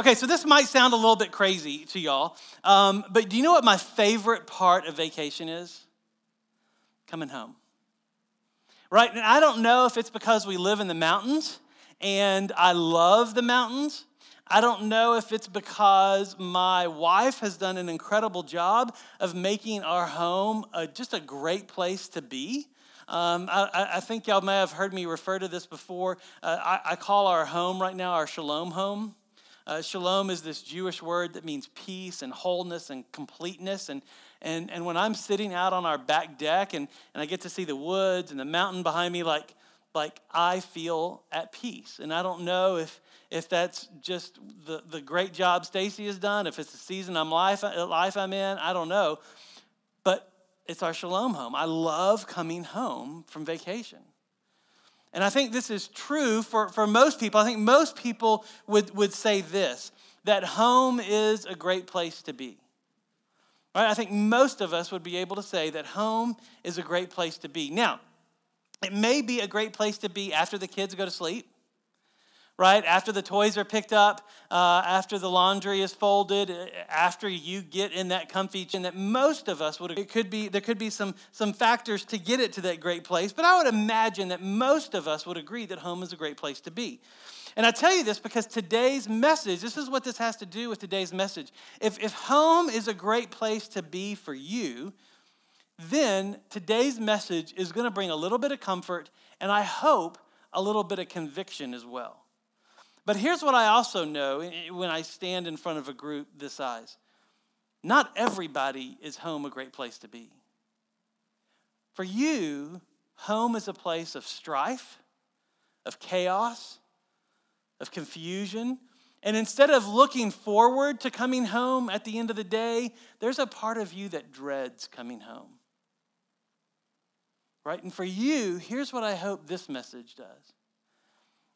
Okay, so this might sound a little bit crazy to y'all, but do you know what my favorite part of vacation is? Coming home. Right? And I don't know if it's because we live in the mountains and I love the mountains. I don't know if it's because my wife has done an incredible job of making our home just a great place to be. I think y'all may have heard me refer to this before. I call our home right now our Shalom home. Shalom is this Jewish word that means peace and wholeness and completeness. And when I'm sitting out on our back deck and I get to see the woods and the mountain behind me, like I feel at peace. And I don't know if that's just the great job Stacy has done, if it's the season life I'm in, I don't know. But it's our Shalom home. I love coming home from vacation. And I think this is true for most people. I think most people would say this, that home is a great place to be. Right? I think most of us would be able to say that home is a great place to be. Now, it may be a great place to be after the kids go to sleep, right? After the toys are picked up, after the laundry is folded, after you get in that comfy chin that most of us would. There could be some factors to get it to that great place, but I would imagine that most of us would agree that home is a great place to be. And I tell you this because today's message, this is what this has to do with today's message. If home is a great place to be for you, then today's message is going to bring a little bit of comfort and I hope a little bit of conviction as well. But here's what I also know when I stand in front of a group this size. Not everybody is home a great place to be. For you, home is a place of strife, of chaos, of confusion. And instead of looking forward to coming home at the end of the day, there's a part of you that dreads coming home. Right? And for you, here's what I hope this message does.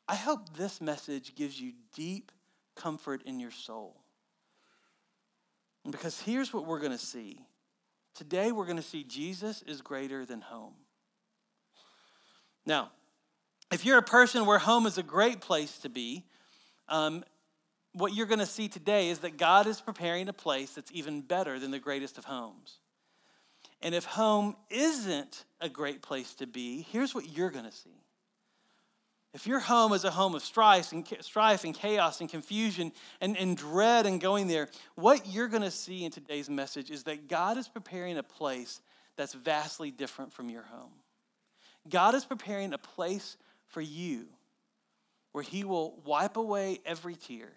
I hope this message gives you deep comfort in your soul. And because here's what we're going to see. Today, we're going to see Jesus is greater than home. Now, if you're a person where home is a great place to be, what you're going to see today is that God is preparing a place that's even better than the greatest of homes. And if home isn't a great place to be, here's what you're going to see. If your home is a home of strife and chaos and confusion and dread and going there, what you're going to see in today's message is that God is preparing a place that's vastly different from your home. God is preparing a place for you where he will wipe away every tear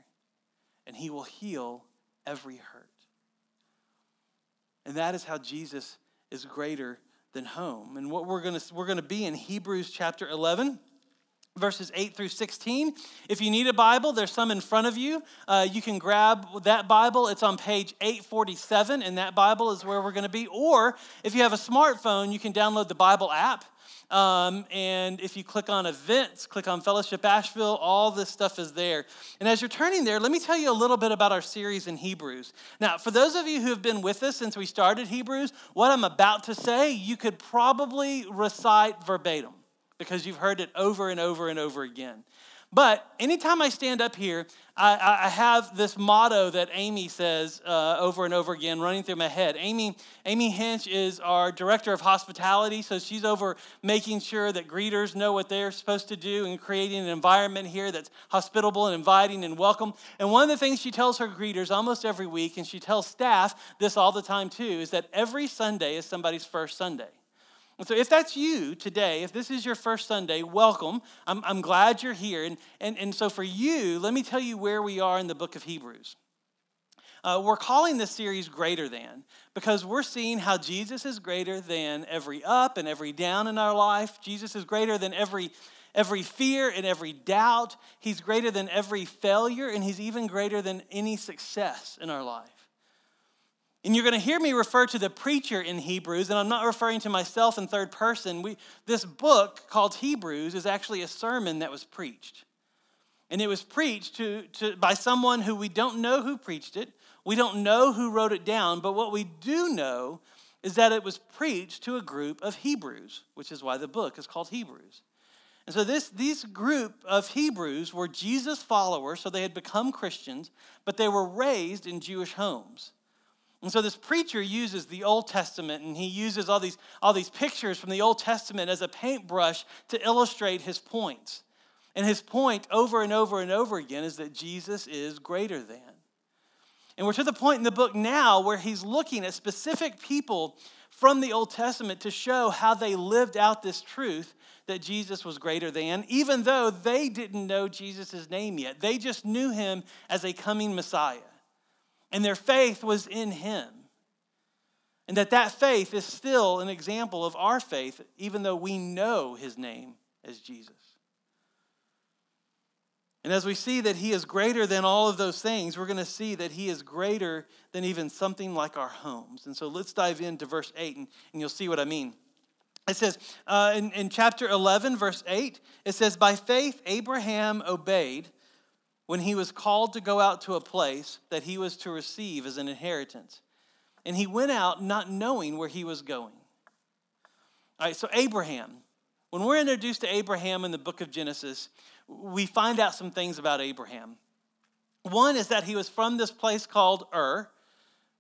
and he will heal every hurt. And that is how Jesus is greater than home. And what we're going to be in Hebrews chapter 11, verses 8 through 16. If you need a Bible, there's some in front of you. You can grab that Bible. It's on page 847, and that Bible is where we're going to be. Or if you have a smartphone, you can download the Bible app. And if you click on events, click on Fellowship Asheville, all this stuff is there. And as you're turning there, let me tell you a little bit about our series in Hebrews. Now, for those of you who have been with us since we started Hebrews, what I'm about to say, you could probably recite verbatim because you've heard it over and over and over again. But anytime I stand up here, I have this motto that Amy says over and over again running through my head. Amy Hinch is our director of hospitality, so she's over making sure that greeters know what they're supposed to do and creating an environment here that's hospitable and inviting and welcome. And one of the things she tells her greeters almost every week, and she tells staff this all the time too, is that every Sunday is somebody's first Sunday. And so if that's you today, if this is your first Sunday, welcome. I'm glad you're here. And so for you, let me tell you where we are in the book of Hebrews. We're calling this series Greater Than because we're seeing how Jesus is greater than every up and every down in our life. Jesus is greater than every fear and every doubt. He's greater than every failure, and he's even greater than any success in our life. And you're going to hear me refer to the preacher in Hebrews, and I'm not referring to myself in third person. This book called Hebrews is actually a sermon that was preached. And it was preached by someone who we don't know who preached it. We don't know who wrote it down. But what we do know is that it was preached to a group of Hebrews, which is why the book is called Hebrews. And so this group of Hebrews were Jesus' followers, so they had become Christians, but they were raised in Jewish homes. And so this preacher uses the Old Testament, and he uses all these pictures from the Old Testament as a paintbrush to illustrate his points. And his point over and over and over again is that Jesus is greater than. And we're to the point in the book now where he's looking at specific people from the Old Testament to show how they lived out this truth that Jesus was greater than, even though they didn't know Jesus' name yet. They just knew him as a coming Messiah. And their faith was in him. And that faith is still an example of our faith, even though we know his name as Jesus. And as we see that he is greater than all of those things, we're going to see that he is greater than even something like our homes. And so let's dive into verse 8, and you'll see what I mean. It says, in chapter 11, verse 8, it says, "By faith Abraham obeyed when he was called to go out to a place that he was to receive as an inheritance. And he went out not knowing where he was going." All right, so Abraham. When we're introduced to Abraham in the book of Genesis, we find out some things about Abraham. One is that he was from this place called Ur,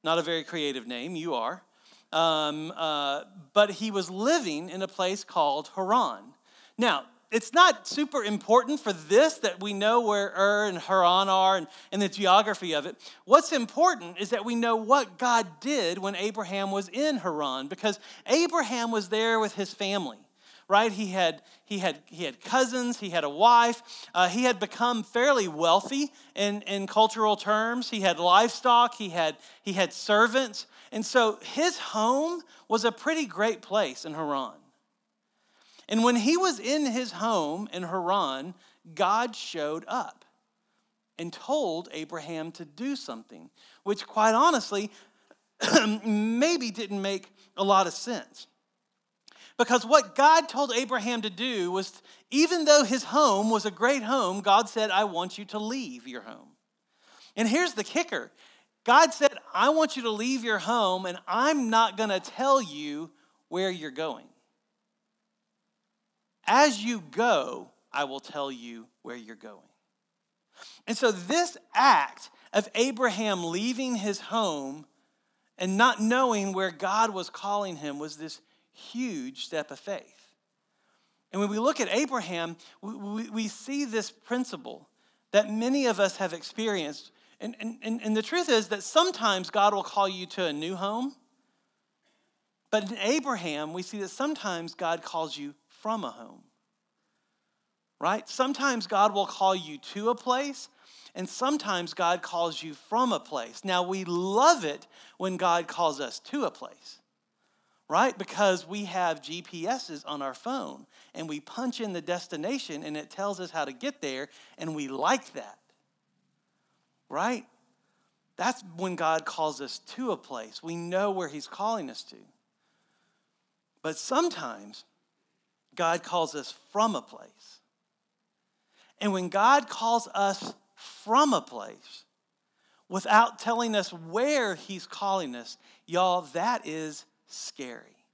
not a very creative name, you are, but he was living in a place called Haran. Now, it's not super important for this that we know where Ur and Haran are and the geography of it. What's important is that we know what God did when Abraham was in Haran, because Abraham was there with his family. Right, he had cousins, he had a wife, he had become fairly wealthy in cultural terms. He had livestock, he had servants, and so his home was a pretty great place in Haran. And when he was in his home in Haran, God showed up and told Abraham to do something, which quite honestly maybe didn't make a lot of sense. Because what God told Abraham to do was, even though his home was a great home, God said, "I want you to leave your home." And here's the kicker. God said, "I want you to leave your home, and I'm not going to tell you where you're going. As you go, I will tell you where you're going." And so this act of Abraham leaving his home and not knowing where God was calling him was this huge step of faith. And when we look at Abraham, we see this principle that many of us have experienced. And the truth is that sometimes God will call you to a new home. But in Abraham, we see that sometimes God calls you from a home. Right? Sometimes God will call you to a place, and sometimes God calls you from a place. Now, we love it when God calls us to a place. Right? Because we have GPSs on our phone, and we punch in the destination, and it tells us how to get there, and we like that. Right? That's when God calls us to a place. We know where he's calling us to. But sometimes God calls us from a place. And when God calls us from a place without telling us where he's calling us, y'all, that is scary.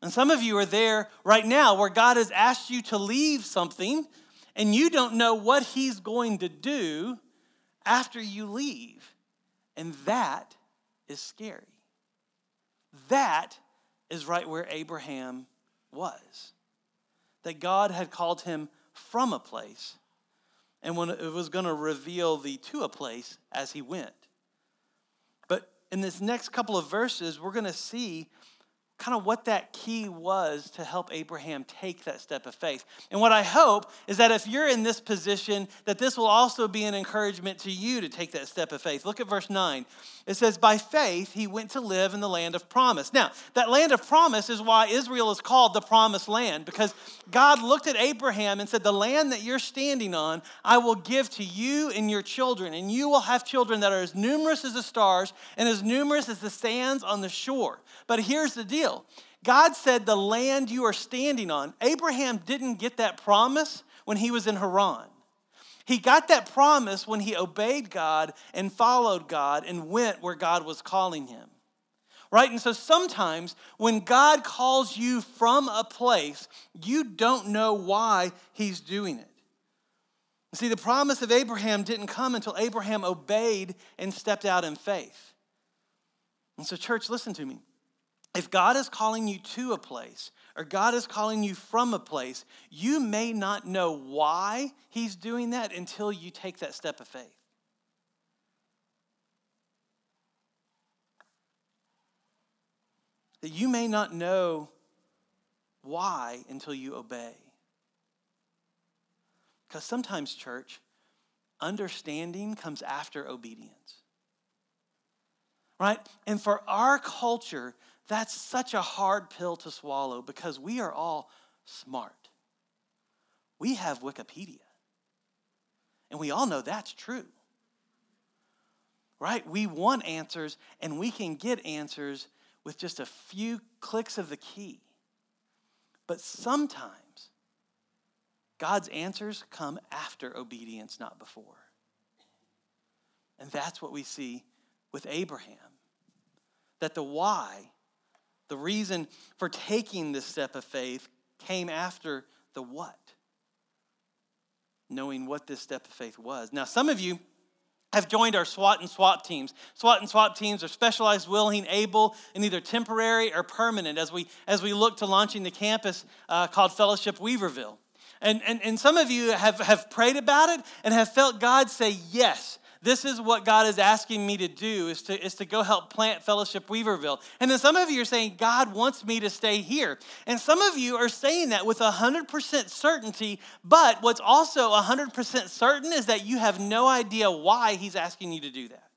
And some of you are there right now where God has asked you to leave something, and you don't know what he's going to do after you leave. And that is scary. That is right where Abraham was. That God had called him from a place, and when it was going to reveal the to a place as he went. In this next couple of verses, we're going to see kind of what that key was to help Abraham take that step of faith. And what I hope is that if you're in this position, that this will also be an encouragement to you to take that step of faith. Look at verse 9. It says, "By faith, he went to live in the land of promise." Now, that land of promise is why Israel is called the promised land, because God looked at Abraham and said, "The land that you're standing on, I will give to you and your children, and you will have children that are as numerous as the stars and as numerous as the sands on the shore." But here's the deal. God said, "The land you are standing on." Abraham didn't get that promise when he was in Haran. He got that promise when he obeyed God and followed God and went where God was calling him. right? And so sometimes when God calls you from a place, you don't know why he's doing it. See, the promise of Abraham didn't come until Abraham obeyed and stepped out in faith. And so, church, listen to me. If God is calling you to a place, or God is calling you from a place, you may not know why he's doing that until you take that step of faith. That you may not know why until you obey. Because sometimes, church, understanding comes after obedience, right? And for our culture, that's such a hard pill to swallow because we are all smart. We have Wikipedia, and we all know that's true, right? We want answers, and we can get answers with just a few clicks of the key. But sometimes, God's answers come after obedience, not before. And that's what we see with Abraham, that the why, the reason for taking this step of faith came after the what, knowing what this step of faith was. Now, some of you have joined our SWAT and SWAP teams. SWAT and SWAP teams are specialized, willing, able, and either temporary or permanent as we look to launching the campus called Fellowship Weaverville. And some of you have prayed about it and have felt God say, yes, this is what God is asking me to do, is to go help plant Fellowship Weaverville. And then some of you are saying, God wants me to stay here. And some of you are saying that with 100% certainty, but what's also 100% certain is that you have no idea why he's asking you to do that.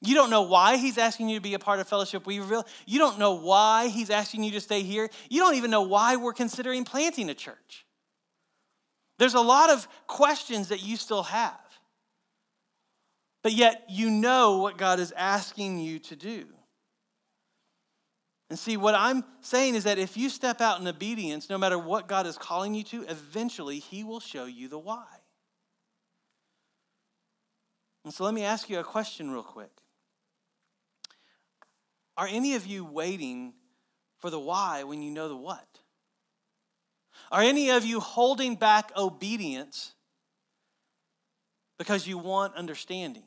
You don't know why he's asking you to be a part of Fellowship Weaverville. You don't know why he's asking you to stay here. You don't even know why we're considering planting a church. There's a lot of questions that you still have, but yet you know what God is asking you to do. And see, what I'm saying is that if you step out in obedience, no matter what God is calling you to, eventually he will show you the why. And so let me ask you a question real quick. Are any of you waiting for the why when you know the what? Are any of you holding back obedience because you want understanding?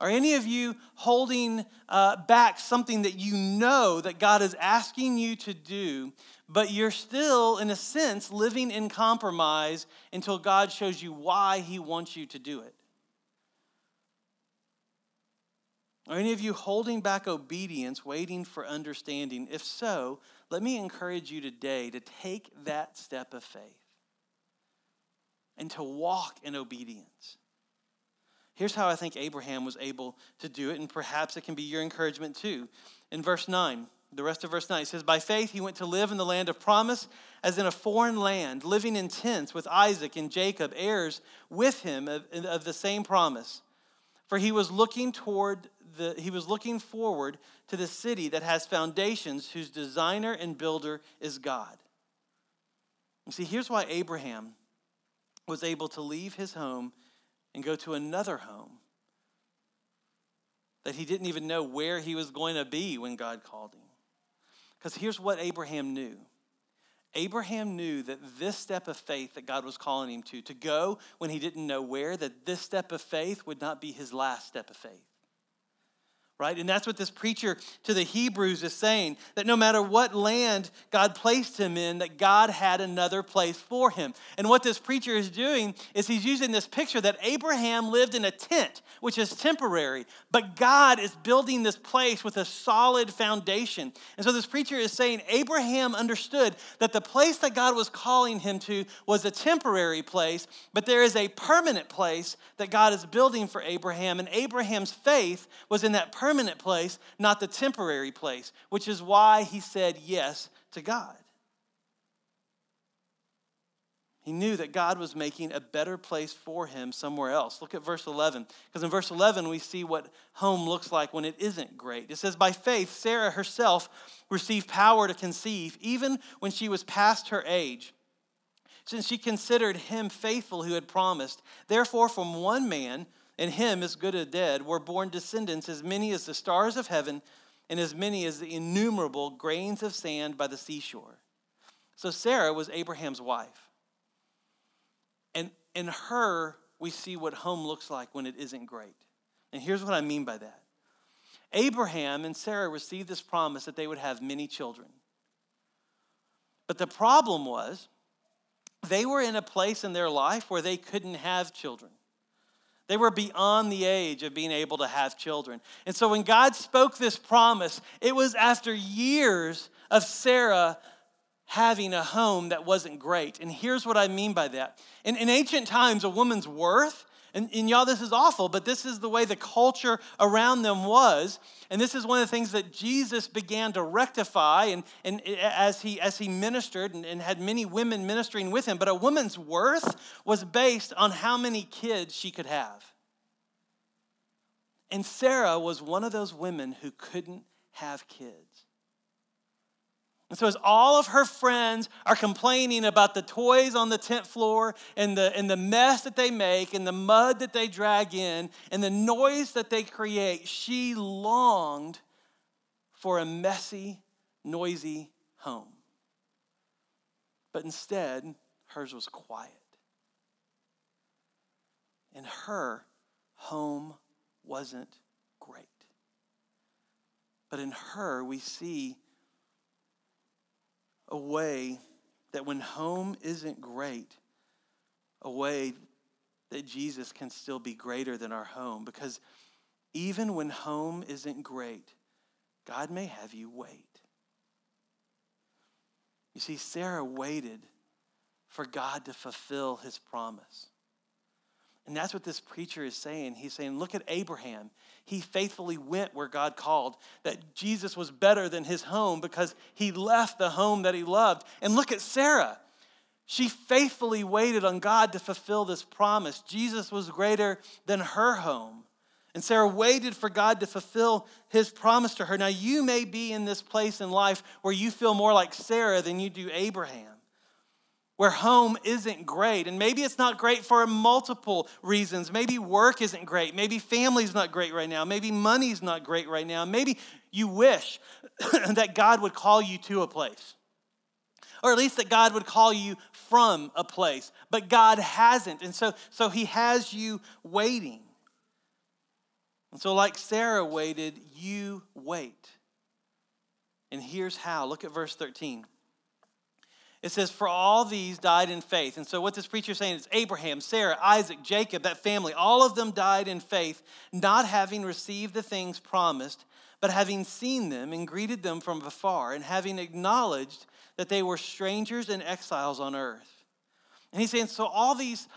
Are any of you holding back something that you know that God is asking you to do, but you're still, in a sense, living in compromise until God shows you why he wants you to do it? Are any of you holding back obedience, waiting for understanding? If so, let me encourage you today to take that step of faith and to walk in obedience. Here's how I think Abraham was able to do it, and perhaps it can be your encouragement too. In verse 9, the rest of verse 9, it says, by faith he went to live in the land of promise as in a foreign land, living in tents with Isaac and Jacob, heirs with him of the same promise. For he was looking toward he was looking forward to the city that has foundations, whose designer and builder is God. You see, here's why Abraham was able to leave his home and go to another home that he didn't even know where he was going to be when God called him. Because here's what Abraham knew. Abraham knew that this step of faith that God was calling him to go when he didn't know where, that this step of faith would not be his last step of faith. Right? And that's what this preacher to the Hebrews is saying, that no matter what land God placed him in, that God had another place for him. And what this preacher is doing is he's using this picture that Abraham lived in a tent, which is temporary, but God is building this place with a solid foundation. And so this preacher is saying Abraham understood that the place that God was calling him to was a temporary place, but there is a permanent place that God is building for Abraham, and Abraham's faith was in that permanent place, not the temporary place, which is why he said yes to God. He knew that God was making a better place for him somewhere else. Look at verse 11, because in verse 11 we see what home looks like when it isn't great. It says, by faith, Sarah herself received power to conceive, even when she was past her age, since she considered him faithful who had promised. Therefore, from one man, in him, as good as dead, were born descendants as many as the stars of heaven and as many as the innumerable grains of sand by the seashore. So Sarah was Abraham's wife. And in her, we see what home looks like when it isn't great. And here's what I mean by that. Abraham and Sarah received this promise that they would have many children. But the problem was, they were in a place in their life where they couldn't have children. They were beyond the age of being able to have children. And so when God spoke this promise, it was after years of Sarah having a home that wasn't great. And here's what I mean by that. In ancient times, a woman's worth, and y'all, this is awful, but this is the way the culture around them was. And this is one of the things that Jesus began to rectify and as he ministered and had many women ministering with him. But a woman's worth was based on how many kids she could have. And Sarah was one of those women who couldn't have kids. And so as all of her friends are complaining about the toys on the tent floor and the mess that they make and the mud that they drag in and the noise that they create, she longed for a messy, noisy home. But instead, hers was quiet. And her home wasn't great. But in her, we see a way that when home isn't great, a way that Jesus can still be greater than our home. Because even when home isn't great, God may have you wait. You see, Sarah waited for God to fulfill his promise. And that's what this preacher is saying. He's saying, look at Abraham. He faithfully went where God called, that Jesus was better than his home because he left the home that he loved. And look at Sarah. She faithfully waited on God to fulfill this promise. Jesus was greater than her home. And Sarah waited for God to fulfill his promise to her. Now, you may be in this place in life where you feel more like Sarah than you do Abraham, where home isn't great. And maybe it's not great for multiple reasons. Maybe work isn't great. Maybe family's not great right now. Maybe money's not great right now. Maybe you wish that God would call you to a place, or at least that God would call you from a place, but God hasn't. And so he has you waiting. And so like Sarah waited, you wait. And here's how. Look at verse 13. It says, for all these died in faith. And so what this preacher is saying is Abraham, Sarah, Isaac, Jacob, that family, all of them died in faith, not having received the things promised, but having seen them and greeted them from afar, and having acknowledged that they were strangers and exiles on earth. And he's saying, so all these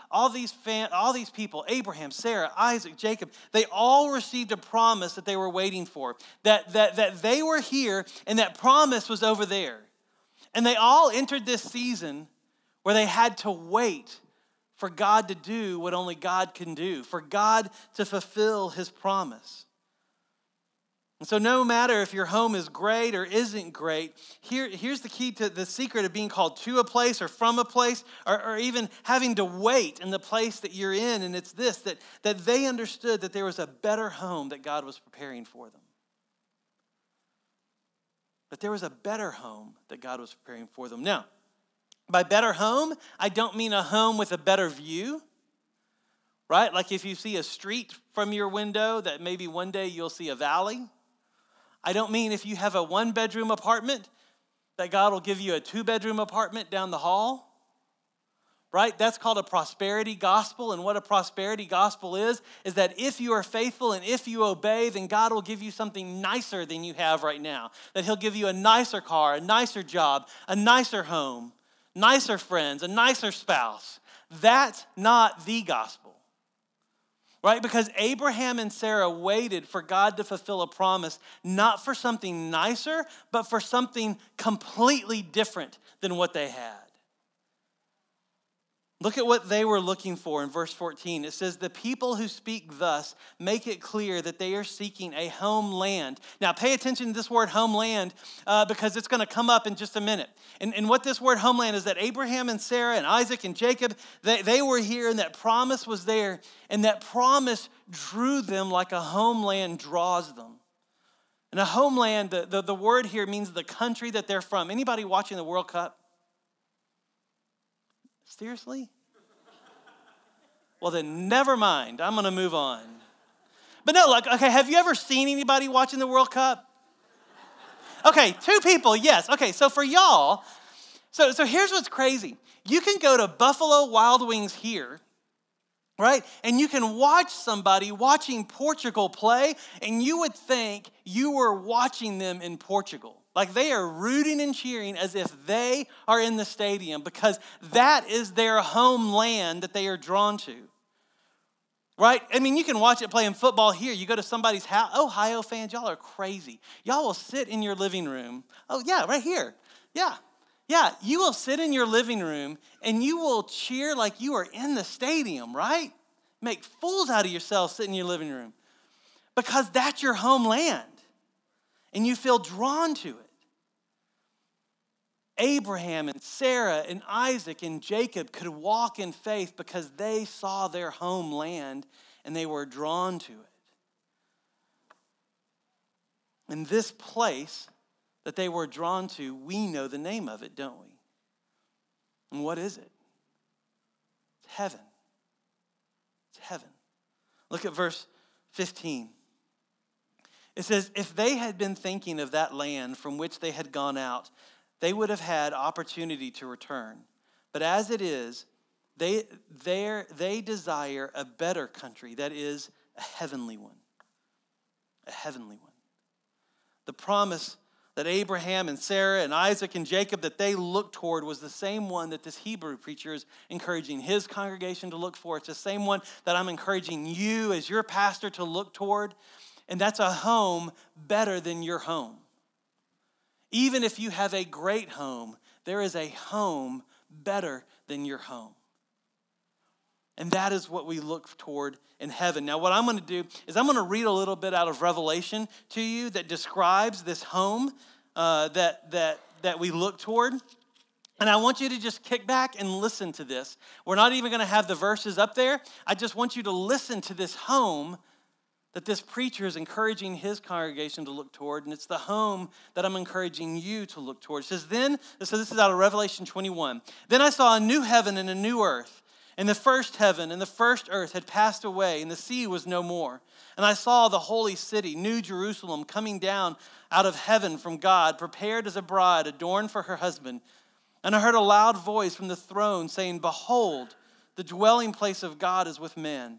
people, Abraham, Sarah, Isaac, Jacob, they all received a promise that they were waiting for, that they were here and that promise was over there. And they all entered this season where they had to wait for God to do what only God can do, for God to fulfill his promise. And so no matter if your home is great or isn't great, here's the key to the secret of being called to a place or from a place, or even having to wait in the place that you're in. And it's this, that they understood that there was a better home that God was preparing for them. But there was a better home that God was preparing for them. Now, by better home, I don't mean a home with a better view, right? Like if you see a street from your window, that maybe one day you'll see a valley. I don't mean if you have a one-bedroom apartment, that God will give you a two-bedroom apartment down the hall. Right? That's called a prosperity gospel. And what a prosperity gospel is that if you are faithful and if you obey, then God will give you something nicer than you have right now. That he'll give you a nicer car, a nicer job, a nicer home, nicer friends, a nicer spouse. That's not the gospel. Right? Because Abraham and Sarah waited for God to fulfill a promise, not for something nicer, but for something completely different than what they had. Look at what they were looking for in verse 14. It says, the people who speak thus make it clear that they are seeking a homeland. Now, pay attention to this word homeland because it's going to come up in just a minute. And what this word homeland is that Abraham and Sarah and Isaac and Jacob, they were here and that promise was there. And that promise drew them like a homeland draws them. And a homeland, the word here means the country that they're from. Anybody watching the World Cup? Seriously? Well, then never mind. I'm going to move on. But no, like, okay, have you ever seen anybody watching the World Cup? Okay, two people, yes. Okay, so for y'all, so here's what's crazy. You can go to Buffalo Wild Wings here, right? And you can watch somebody watching Portugal play, and you would think you were watching them in Portugal. Like they are rooting and cheering as if they are in the stadium because that is their homeland that they are drawn to, right? I mean, you can watch it playing football here. You go to somebody's house. Ohio fans, y'all are crazy. Y'all will sit in your living room. Oh, yeah, right here. Yeah, you will sit in your living room and you will cheer like you are in the stadium, right? Make fools out of yourself sitting in your living room because that's your homeland and you feel drawn to it. Abraham and Sarah and Isaac and Jacob could walk in faith because they saw their homeland and they were drawn to it. And this place that they were drawn to, we know the name of it, don't we? And what is it? It's heaven. It's heaven. Look at verse 15. It says, if they had been thinking of that land from which they had gone out, they would have had opportunity to return. But as it is, they desire a better country, that is a heavenly one. A heavenly one. The promise that Abraham and Sarah and Isaac and Jacob that they looked toward was the same one that this Hebrew preacher is encouraging his congregation to look for. It's the same one that I'm encouraging you as your pastor to look toward. And that's a home better than your home. Even if you have a great home, there is a home better than your home. And that is what we look toward in heaven. Now, what I'm going to do is I'm going to read a little bit out of Revelation to you that describes this home that we look toward. And I want you to just kick back and listen to this. We're not even going to have the verses up there. I just want you to listen to this home that this preacher is encouraging his congregation to look toward, and it's the home that I'm encouraging you to look toward. It says, this is out of Revelation 21. Then I saw a new heaven and a new earth, and the first heaven and the first earth had passed away, and the sea was no more. And I saw the holy city, New Jerusalem, coming down out of heaven from God, prepared as a bride adorned for her husband. And I heard a loud voice from the throne saying, behold, the dwelling place of God is with men.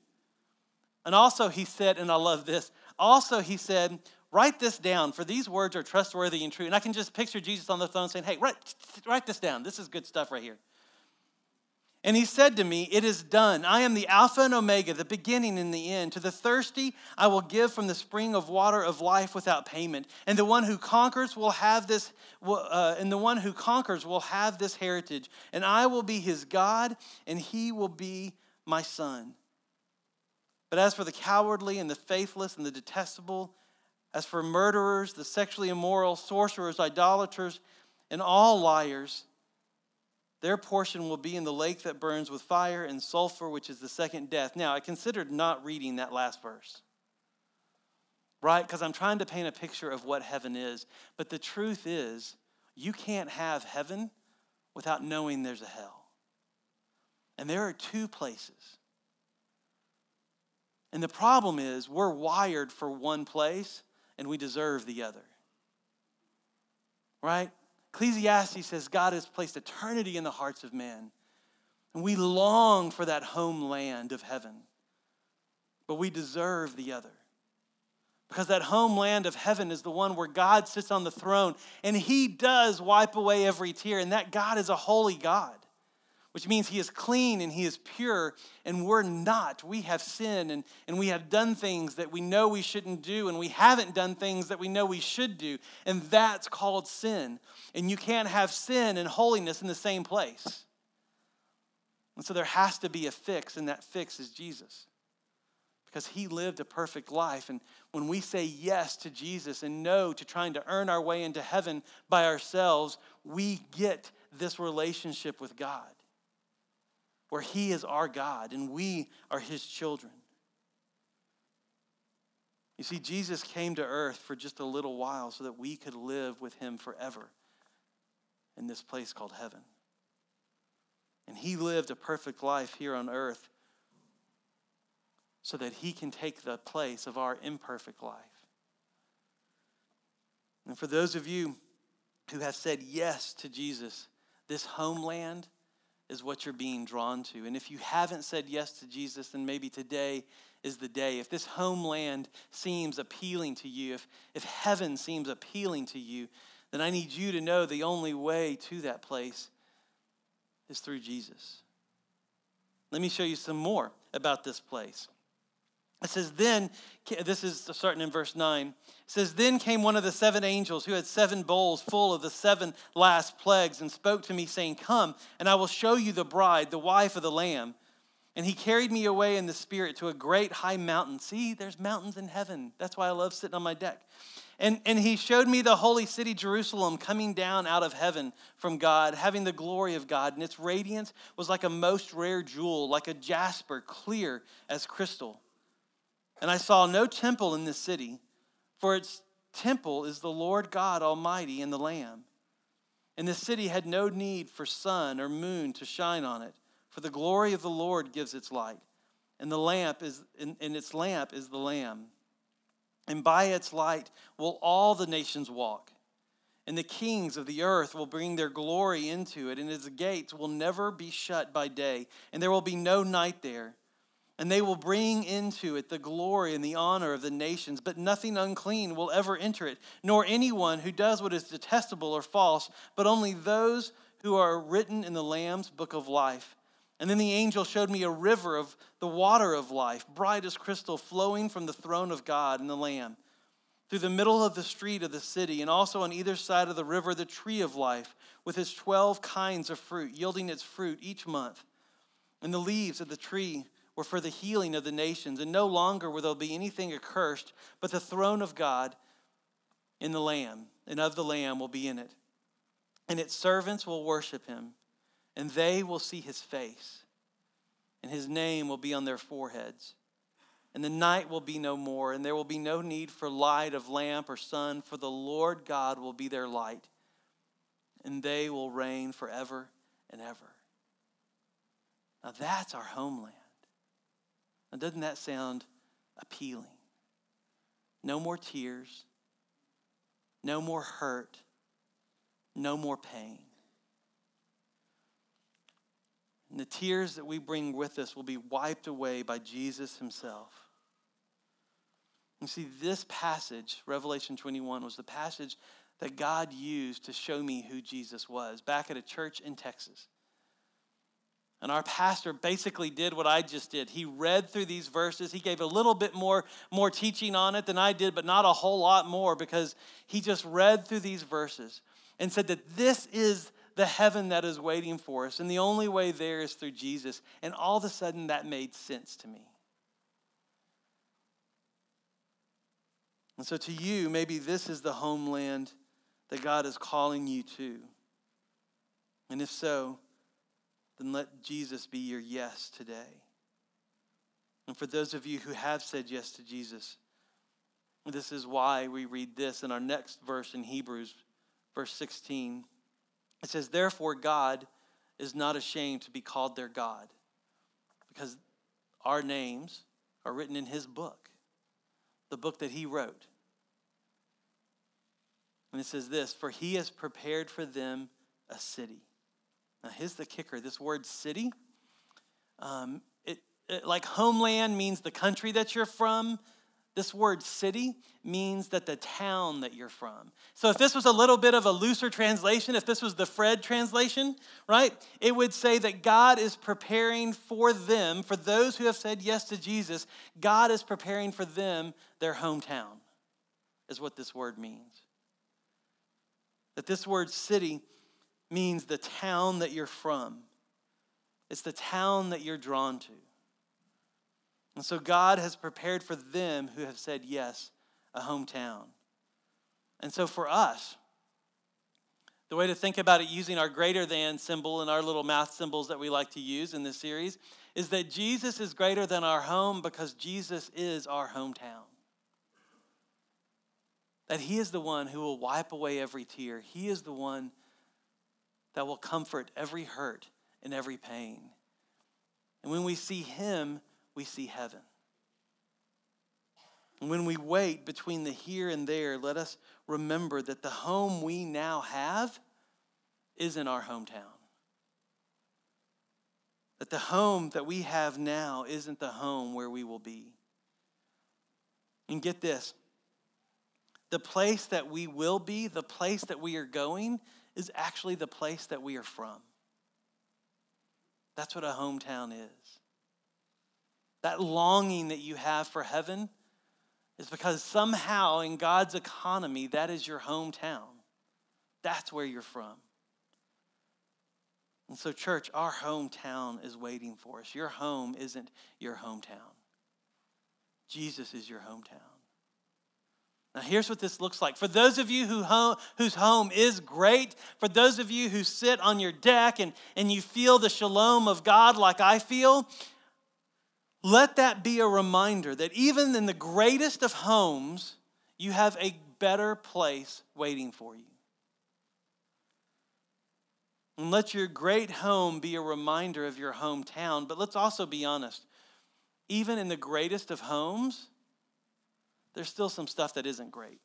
And also he said, and I love this, also, he said, write this down, for these words are trustworthy and true. And I can just picture Jesus on the throne saying, hey, write this down. This is good stuff right here. And he said to me, it is done. I am the Alpha and Omega, the beginning and the end. To the thirsty, I will give from the spring of water of life without payment. And the one who conquers will have this, heritage. And I will be his God, and he will be my son. But as for the cowardly and the faithless and the detestable, as for murderers, the sexually immoral, sorcerers, idolaters, and all liars, their portion will be in the lake that burns with fire and sulfur, which is the second death. Now, I considered not reading that last verse, right? Because I'm trying to paint a picture of what heaven is. But the truth is, you can't have heaven without knowing there's a hell. And there are two places. And the problem is we're wired for one place and we deserve the other, right? Ecclesiastes says God has placed eternity in the hearts of men. And we long for that homeland of heaven. but we deserve the other. Because that homeland of heaven is the one where God sits on the throne and he does wipe away every tear. And that God is a holy God, which means he is clean and he is pure and we're not. We have sinned and we have done things that we know we shouldn't do and we haven't done things that we know we should do. And that's called sin. And you can't have sin and holiness in the same place. And so there has to be a fix, and that fix is Jesus. Because he lived a perfect life. And when we say yes to Jesus and no to trying to earn our way into heaven by ourselves, we get this relationship with God where he is our God and we are his children. You see, Jesus came to earth for just a little while so that we could live with him forever in this place called heaven. And he lived a perfect life here on earth so that he can take the place of our imperfect life. And for those of you who have said yes to Jesus, this homeland is what you're being drawn to. And if you haven't said yes to Jesus, then maybe today is the day. If this homeland seems appealing to you, if heaven seems appealing to you, then I need you to know the only way to that place is through Jesus. Let me show you some more about this place. It says, then, this is starting in verse 9. It says, then came one of the seven angels who had seven bowls full of the seven last plagues and spoke to me, saying, come, and I will show you the bride, the wife of the Lamb. And he carried me away in the spirit to a great high mountain. See, there's mountains in heaven. That's why I love sitting on my deck. And he showed me the holy city, Jerusalem, coming down out of heaven from God, having the glory of God. And its radiance was like a most rare jewel, like a jasper, clear as crystal. And I saw no temple in this city, for its temple is the Lord God Almighty and the Lamb. And the city had no need for sun or moon to shine on it, for the glory of the Lord gives its light, and its lamp is the Lamb. And by its light will all the nations walk, and the kings of the earth will bring their glory into it, and its gates will never be shut by day, and there will be no night there. And they will bring into it the glory and the honor of the nations, but nothing unclean will ever enter it, nor anyone who does what is detestable or false, but only those who are written in the Lamb's book of life. And then the angel showed me a river of the water of life, bright as crystal, flowing from the throne of God and the Lamb, through the middle of the street of the city, and also on either side of the river, the tree of life, with its 12 kinds of fruit, yielding its fruit each month. And the leaves of the tree were for the healing of the nations, and no longer will there be anything accursed, but the throne of God in the Lamb, and of the Lamb will be in it. And its servants will worship him, and they will see his face, and his name will be on their foreheads. And the night will be no more, and there will be no need for light of lamp or sun, for the Lord God will be their light, and they will reign forever and ever. Now that's our homeland. Now doesn't that sound appealing? No more tears, no more hurt, no more pain. And the tears that we bring with us will be wiped away by Jesus himself. You see, this passage, Revelation 21, was the passage that God used to show me who Jesus was back at a church in Texas. And our pastor basically did what I just did. He read through these verses. He gave a little bit more teaching on it than I did, but not a whole lot more, because he just read through these verses and said that this is the heaven that is waiting for us, and the only way there is through Jesus. And all of a sudden, that made sense to me. And so to you, maybe this is the homeland that God is calling you to. And if so, then let Jesus be your yes today. And for those of you who have said yes to Jesus, this is why we read this in our next verse in Hebrews, verse 16. It says, therefore, God is not ashamed to be called their God, because our names are written in his book, the book that he wrote. And it says this, for he has prepared for them a city. Now, here's the kicker. This word city, like homeland means the country that you're from. This word city means that the town that you're from. So if this was a little bit of a looser translation, if this was the Fred translation, right, it would say that God is preparing for them, for those who have said yes to Jesus, God is preparing for them their hometown, is what this word means. That this word city means the town that you're from. It's the town that you're drawn to. And so God has prepared for them who have said yes, a hometown. And so for us, the way to think about it using our greater than symbol and our little math symbols that we like to use in this series is that Jesus is greater than our home because Jesus is our hometown. That he is the one who will wipe away every tear. He is the one that will comfort every hurt and every pain. And when we see him, we see heaven. And when we wait between the here and there, let us remember that the home we now have is in our hometown. That the home that we have now isn't the home where we will be. And get this, the place that we will be, the place that we are going, is actually the place that we are from. That's what a hometown is. That longing that you have for heaven is because somehow in God's economy, that is your hometown. That's where you're from. And so, church, our hometown is waiting for us. Your home isn't your hometown. Jesus is your hometown. Now, here's what this looks like. For those of you whose home is great, for those of you who sit on your deck and you feel the shalom of God like I feel, let that be a reminder that even in the greatest of homes, you have a better place waiting for you. And let your great home be a reminder of your hometown. But let's also be honest. Even in the greatest of homes, there's still some stuff that isn't great.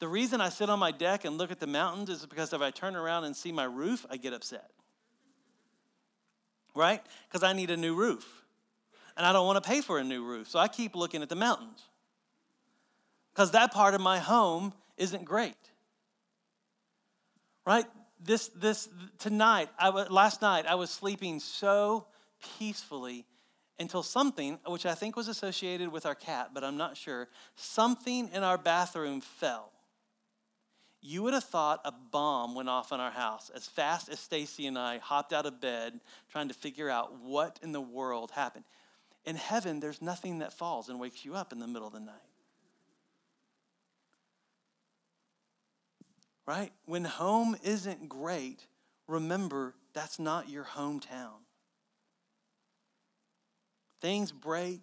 The reason I sit on my deck and look at the mountains is because if I turn around and see my roof, I get upset. Right? Because I need a new roof. And I don't want to pay for a new roof, so I keep looking at the mountains because that part of my home isn't great, right? Last night I was sleeping so peacefully until something, which I think was associated with our cat, but I'm not sure, something in our bathroom fell. You would have thought a bomb went off in our house as fast as Stacy and I hopped out of bed trying to figure out what in the world happened. In heaven, there's nothing that falls and wakes you up in the middle of the night. Right? When home isn't great, remember that's not your hometown. Things break,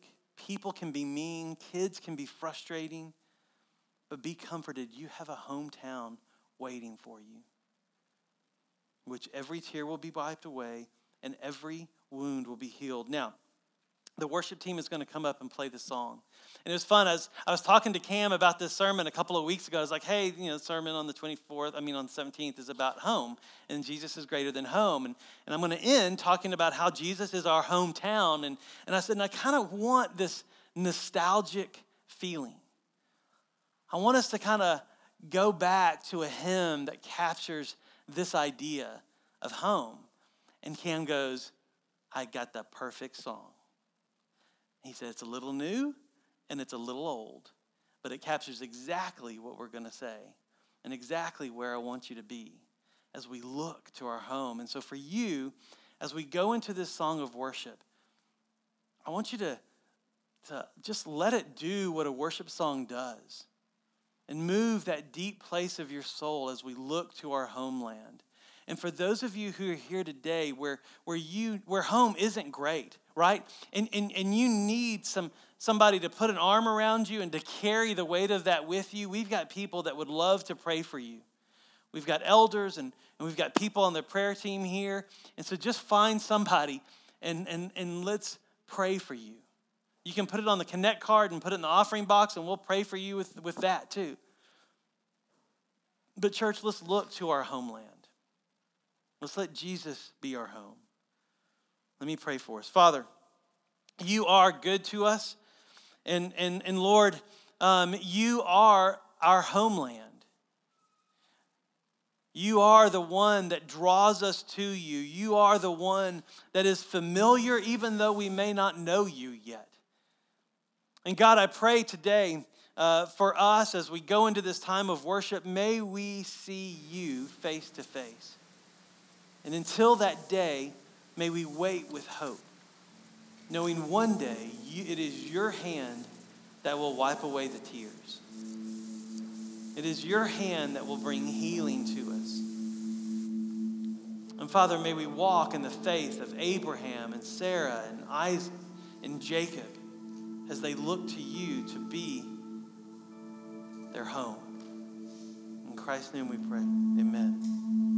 people can be mean, kids can be frustrating, but be comforted, you have a hometown waiting for you, which every tear will be wiped away and every wound will be healed. Now, the worship team is going to come up and play the song. And it was fun. I was talking to Cam about this sermon a couple of weeks ago. I was like, hey, the sermon on the 17th is about home. And Jesus is greater than home. And I'm going to end talking about how Jesus is our hometown. And I said, and I kind of want this nostalgic feeling. I want us to kind of go back to a hymn that captures this idea of home. And Cam goes, I got the perfect song. He said, it's a little new and it's a little old, but it captures exactly what we're going to say and exactly where I want you to be as we look to our home. And so for you, as we go into this song of worship, I want you to just let it do what a worship song does and move that deep place of your soul as we look to our homeland. And for those of you who are here today where home isn't great, right? And you need somebody to put an arm around you and to carry the weight of that with you. We've got people that would love to pray for you. We've got elders and we've got people on the prayer team here. And so just find somebody and let's pray for you. You can put it on the Connect card and put it in the offering box and we'll pray for you with that too. But church, let's look to our homeland. Let's let Jesus be our home. Let me pray for us. Father, you are good to us. And Lord, you are our homeland. You are the one that draws us to you. You are the one that is familiar even though we may not know you yet. And God, I pray today for us as we go into this time of worship, may we see you face to face. And until that day, may we wait with hope, knowing one day it is your hand that will wipe away the tears. It is your hand that will bring healing to us. And Father, may we walk in the faith of Abraham and Sarah and Isaac and Jacob as they look to you to be their home. In Christ's name we pray. Amen.